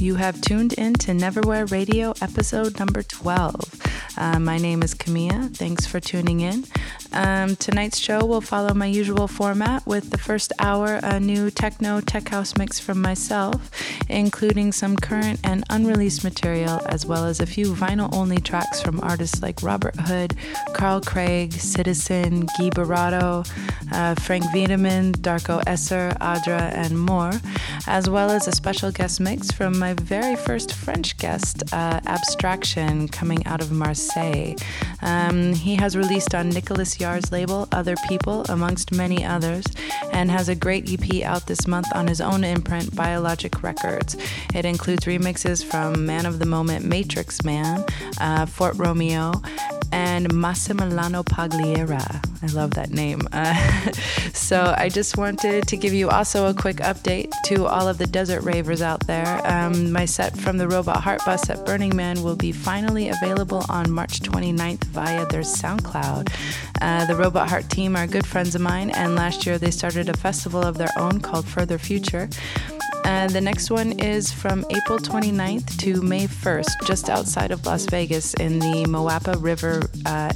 You have tuned in to Neverwhere Radio episode number 12. My name is Camea. Thanks for tuning in. Tonight's show will follow my usual format with the first hour, a new techno tech house mix from myself, including some current and unreleased material, as well as a few vinyl-only tracks from artists like Robert Hood, Carl Craig, Citizen, Guy Barato, Frank Wiedemann, Darko Esser, Adra, and more, as well as a special guest mix from my very first French guest, Abstraxion, coming out of Marseille. He has released on Nicholas Yar's label, Other People, amongst many others, and has a great EP out this month on his own imprint, Biologic Records. It includes remixes from Man of the Moment, Matrixxman, Fort Romeau, and Massimiliano Pagliara. I love that name. So I just wanted to give you also a quick update to all of the desert ravers out there. My set from the Robot Heart bus at Burning Man will be finally available on March 29th via their SoundCloud. The Robot Heart team are good friends of mine, and last year they started a festival of their own called Further Future. The next one is from April 29th to May 1st, just outside of Las Vegas in the Moapa River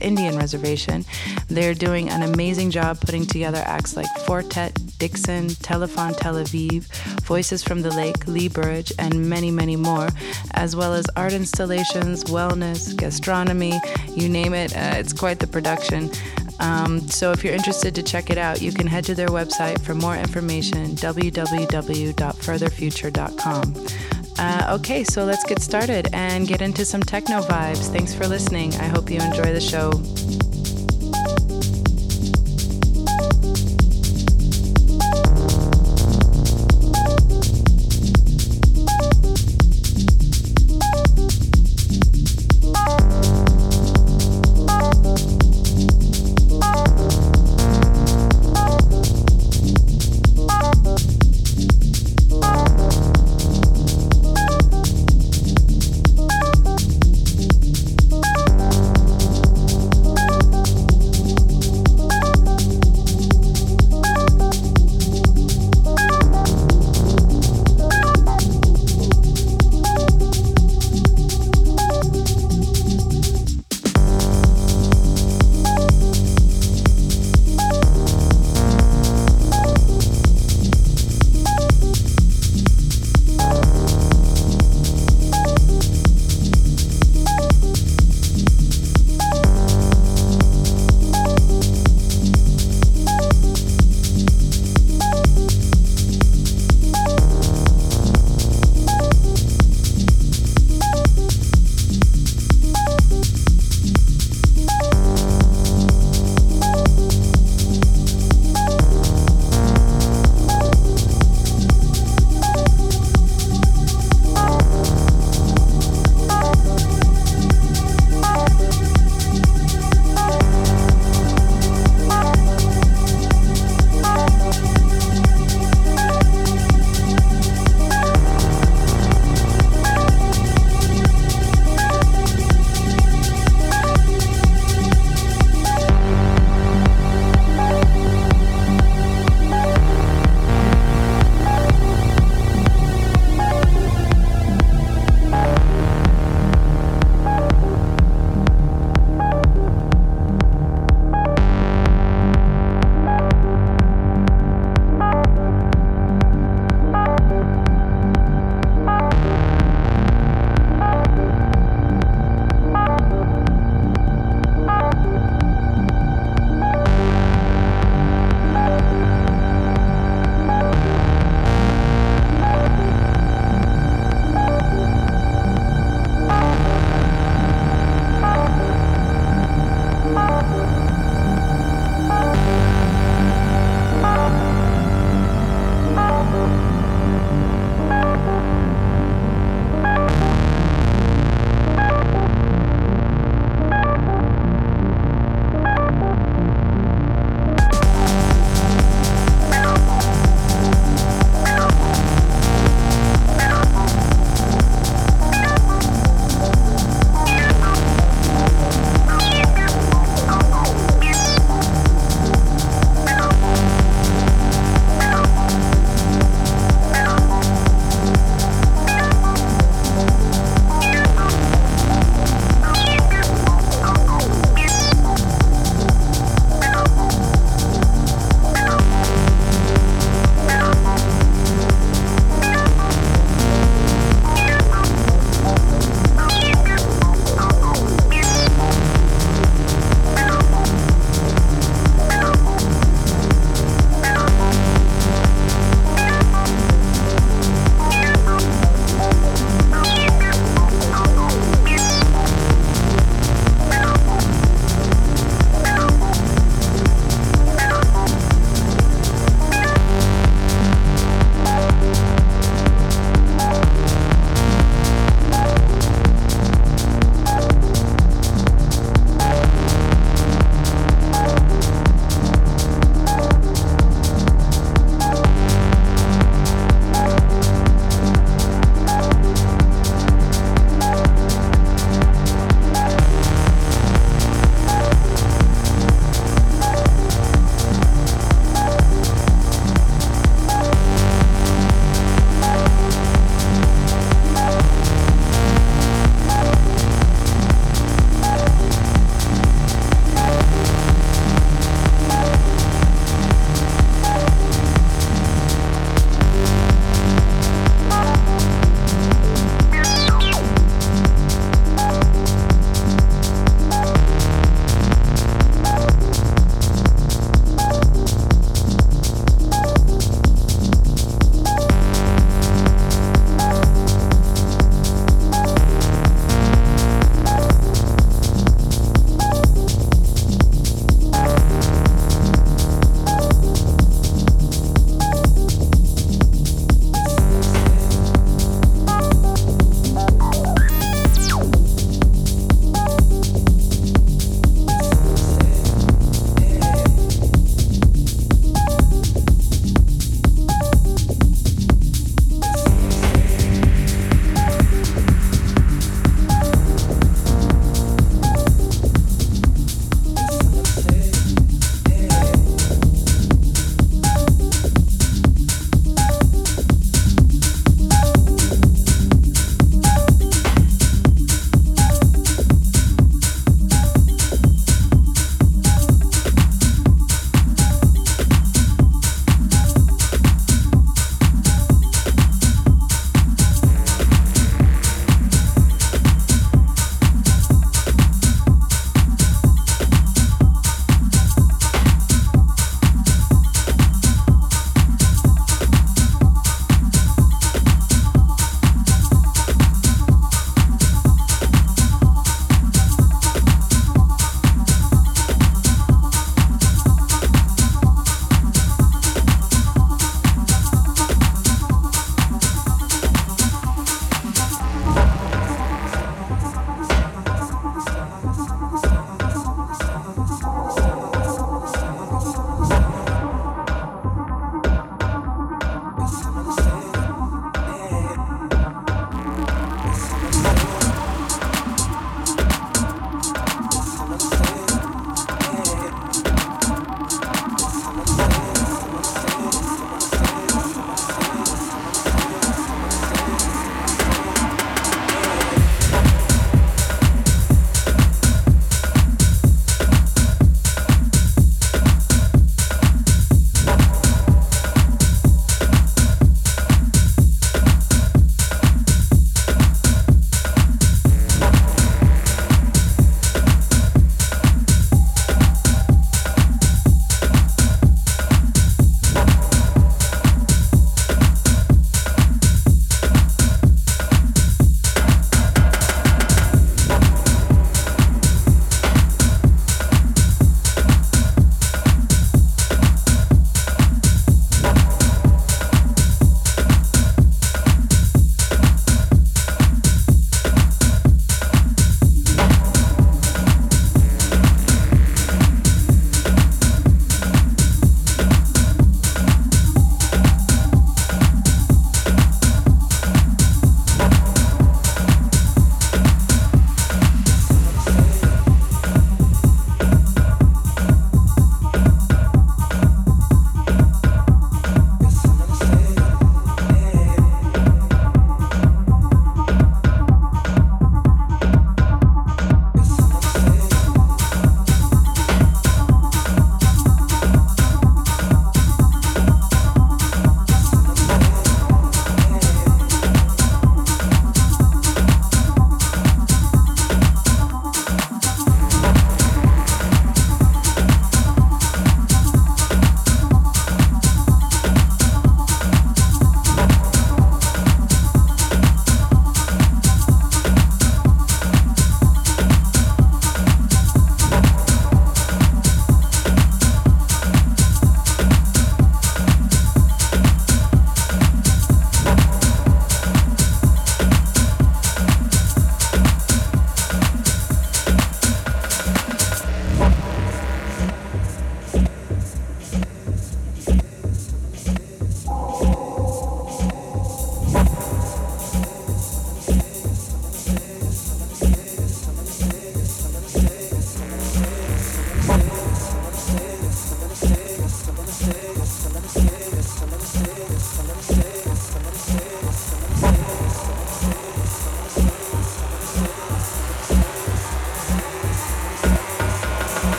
Indian Reservation. They're doing an amazing job putting together acts like Fortet, Dixon, Telephone Tel Aviv, Voices from the Lake, Lee Burge, and many, many more, as well as art installations, wellness, gastronomy, you name it. It's quite the production. So if you're interested to check it out, you can head to their website for more information, www.furtherfuture.com. Okay, so let's get started and get into some techno vibes. Thanks for listening. I hope you enjoy the show.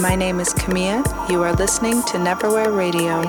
My name is Camea. You are listening to Neverwhere Radio.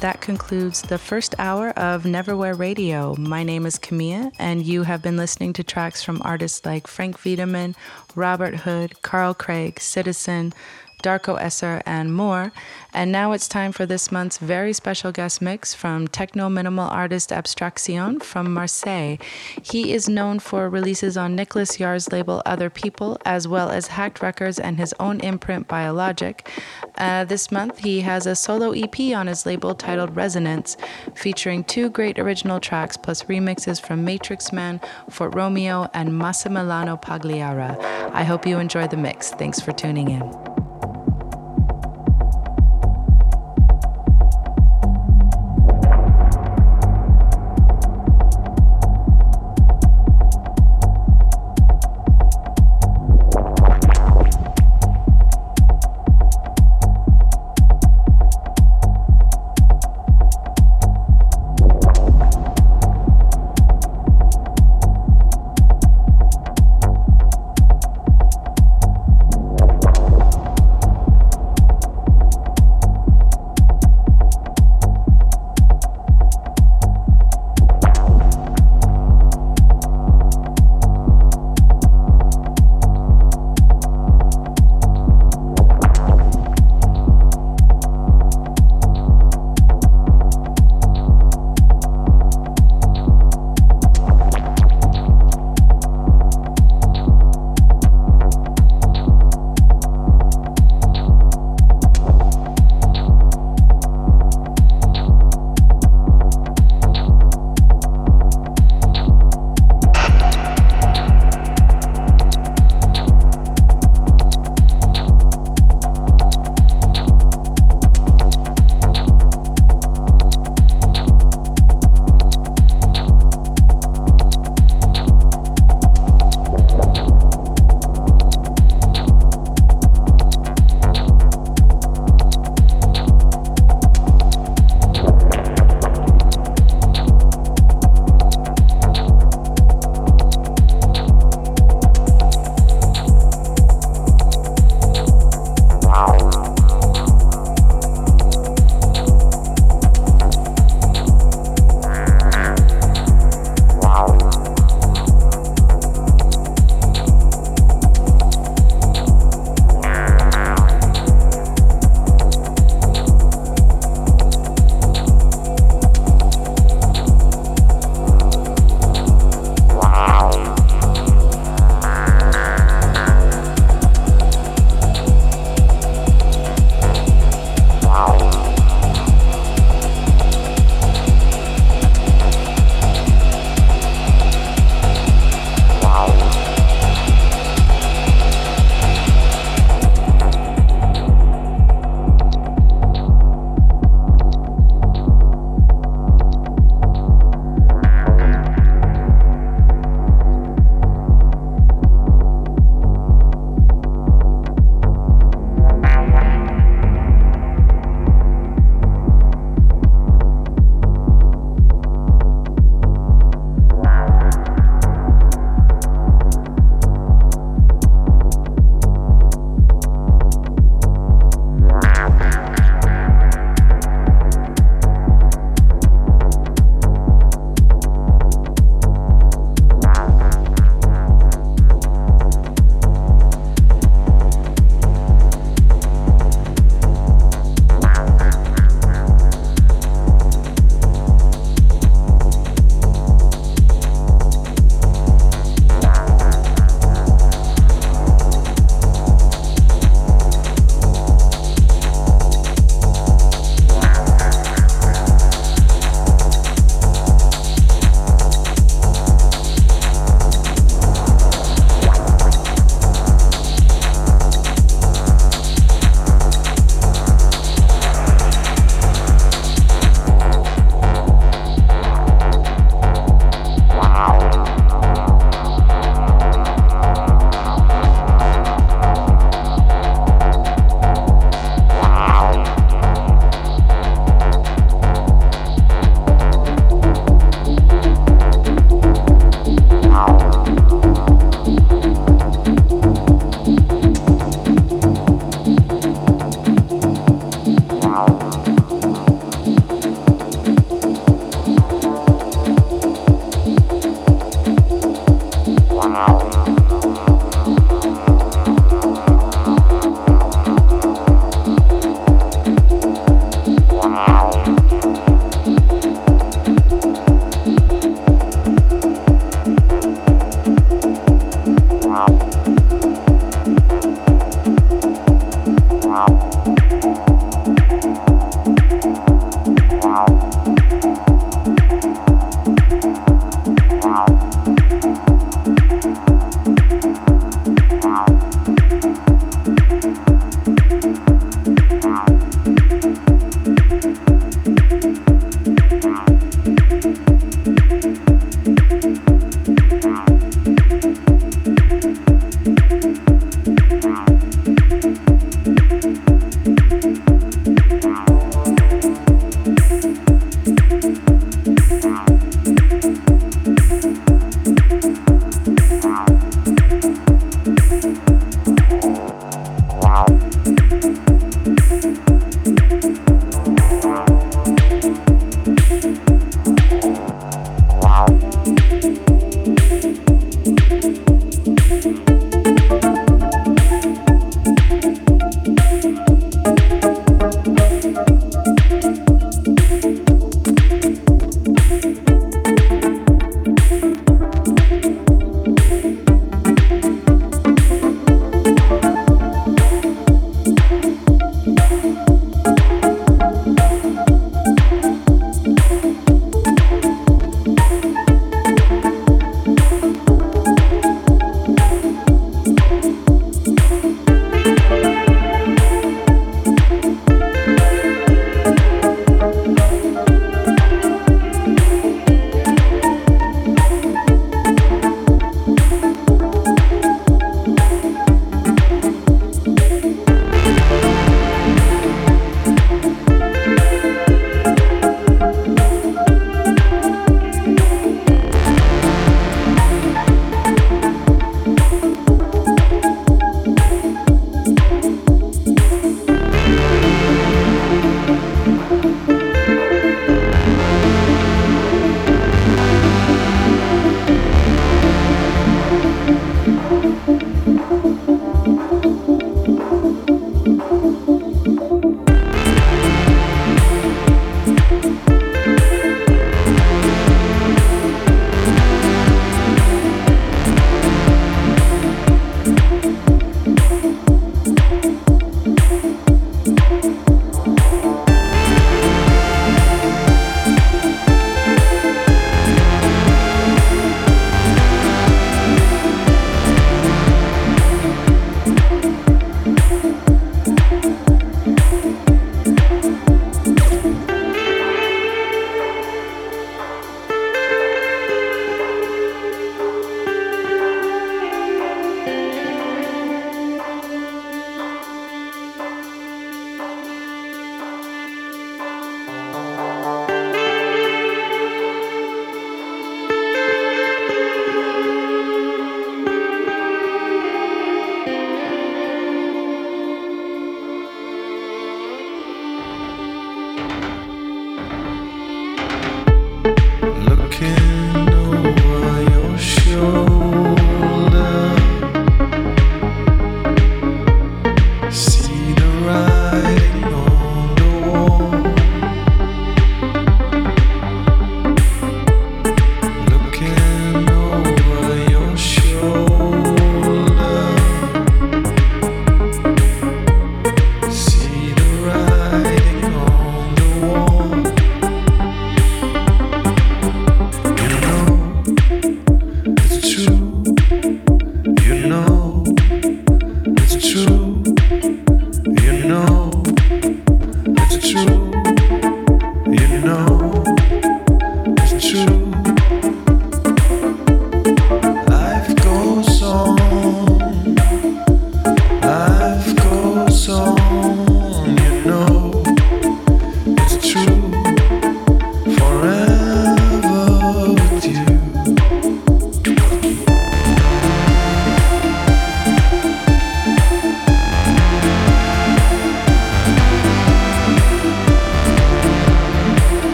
that concludes the first hour of Neverwhere Radio. My name is Camea, and you have been listening to tracks from artists like Frank Wiedemann, Robert Hood, Carl Craig, Citizen, Darko Esser, and more. And now it's time for this month's very special guest mix from techno-minimal artist Abstraxion from Marseille. He is known for releases on Nicholas Yar's label Other People, as well as Hacked Records and his own imprint Biologic. This month he has a solo EP on his label titled Resonance, featuring two great original tracks plus remixes from Matrixxman, Fort Romeau, and Massimiliano Pagliara. I hope you enjoy the mix. Thanks for tuning in.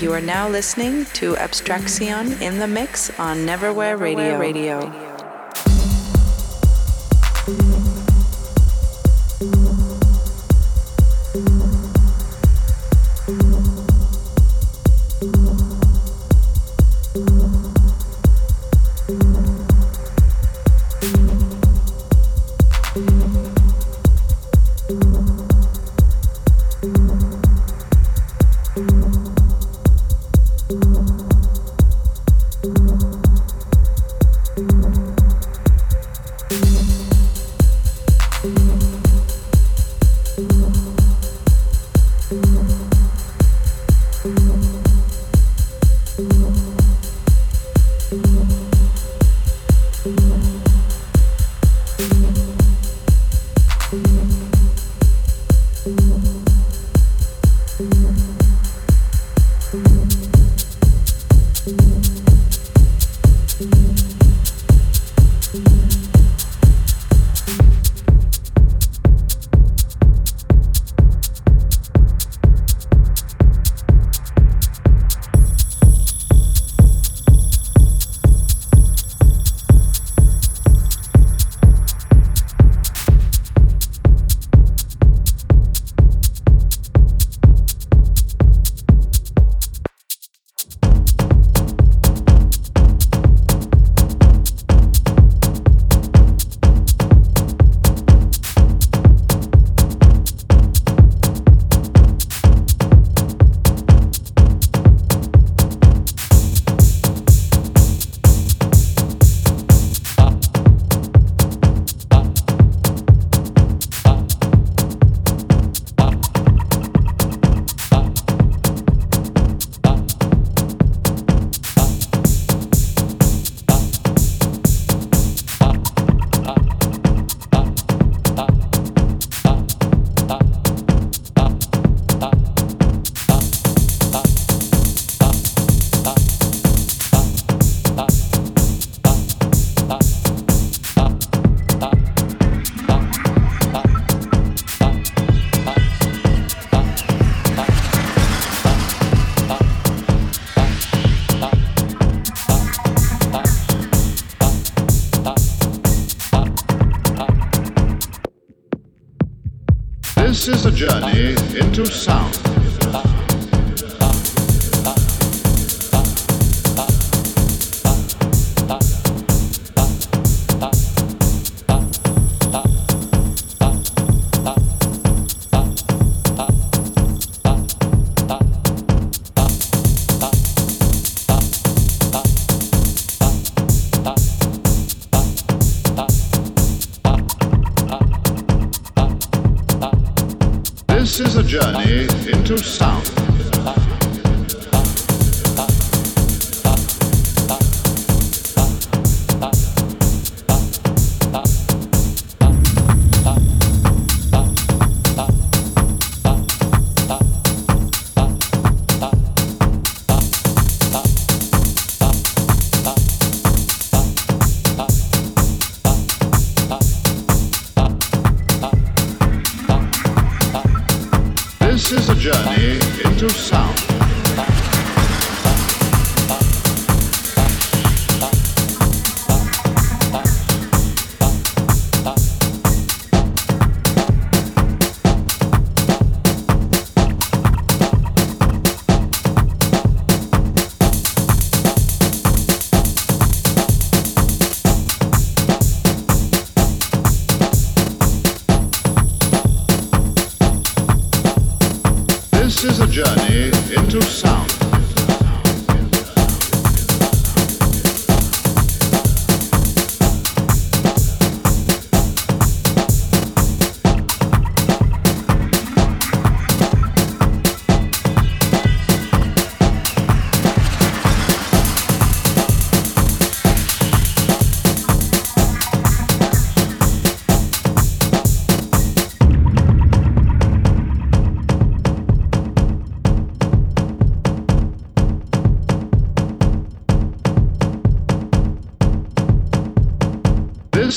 You are now listening to Abstraxion in the Mix on Neverwhere Radio. This is a journey into sound. Journey into sound. This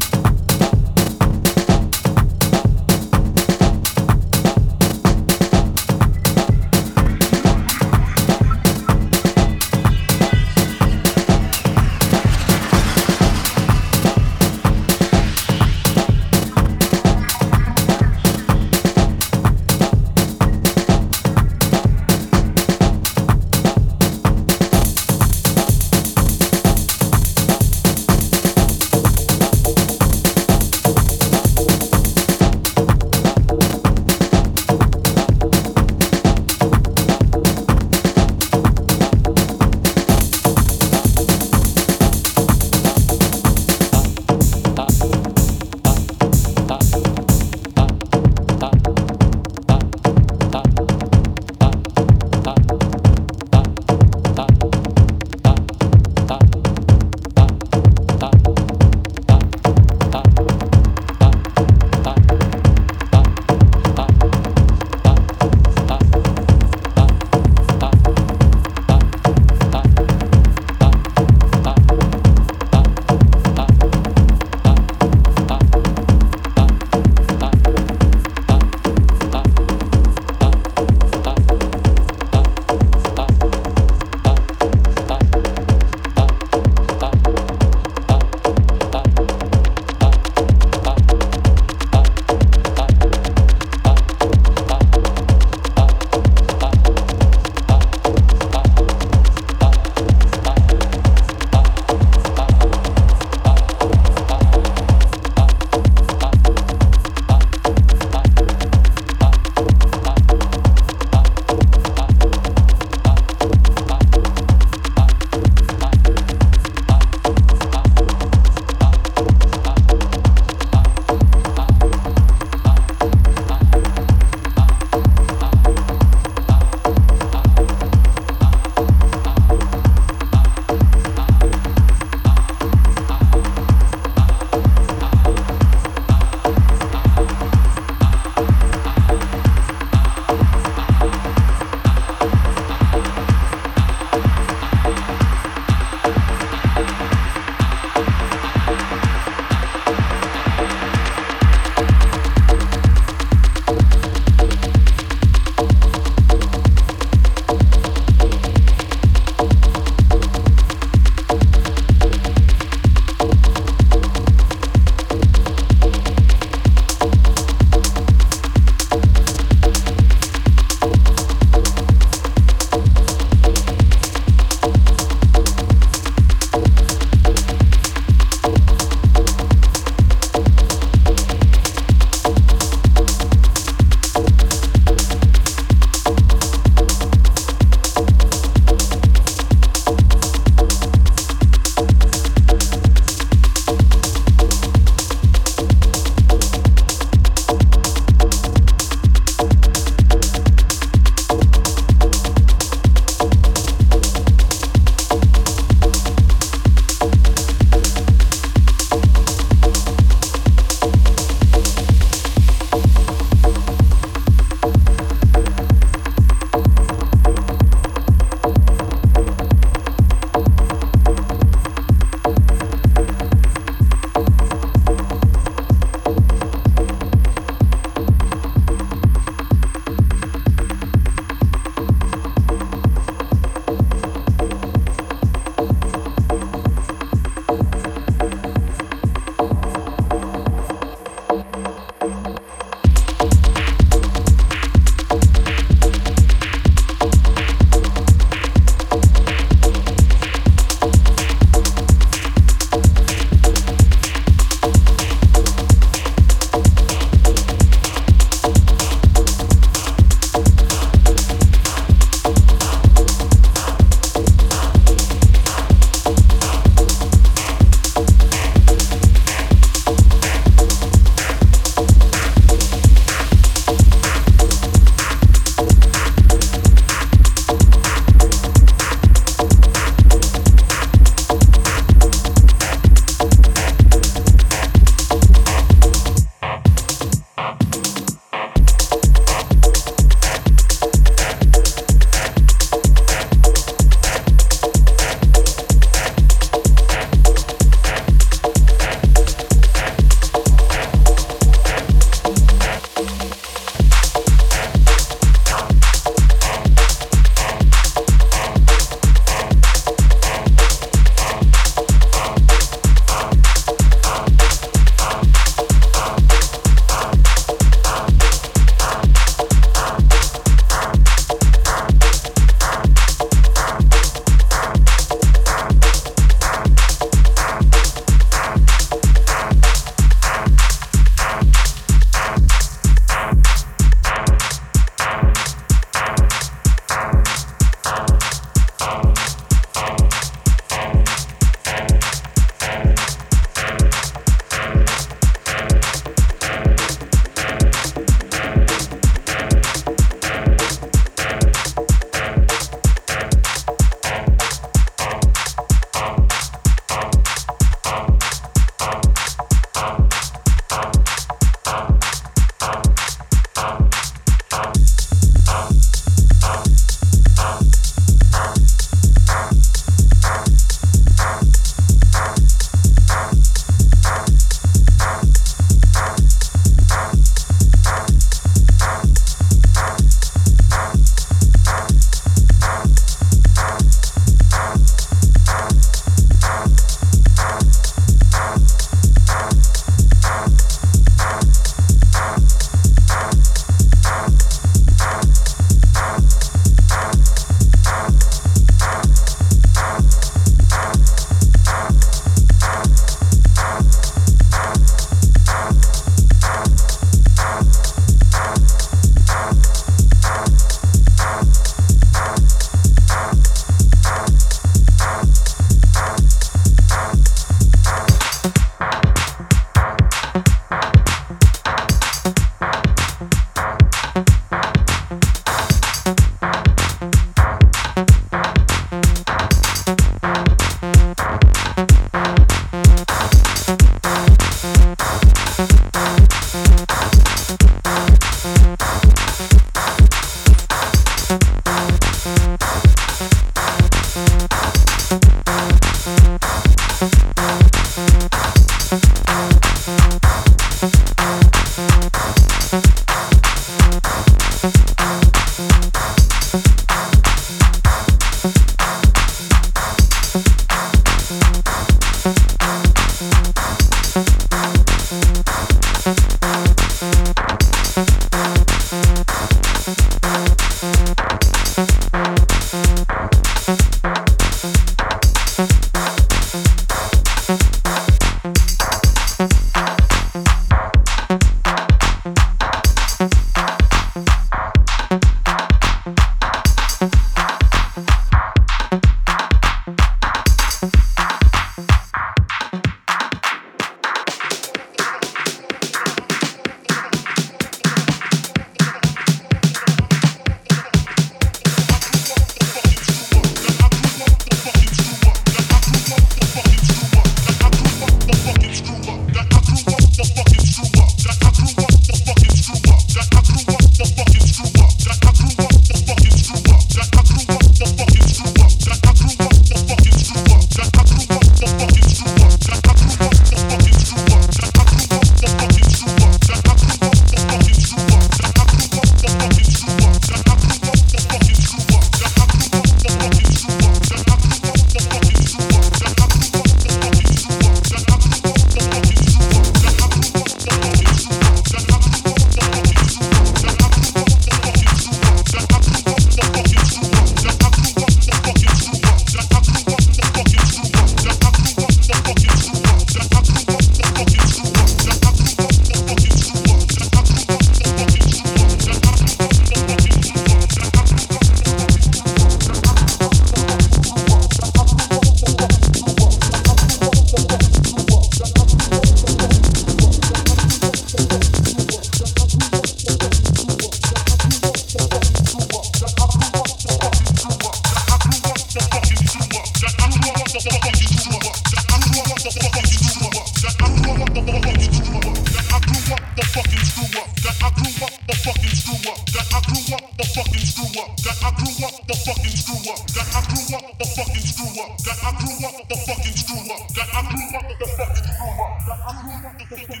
up, I grew up the fucking screw up, I grew up the fucking screw up, I grew up the fucking screw up, I grew up the fucking screw up, I grew up the fucking screw up, I grew up the fucking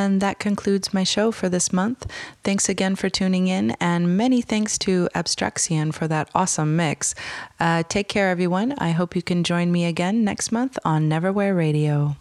And that concludes my show for this month. Thanks again for tuning in, and many thanks to Abstraxion for that awesome mix. Take care, everyone. I hope you can join me again next month on Neverwhere Radio.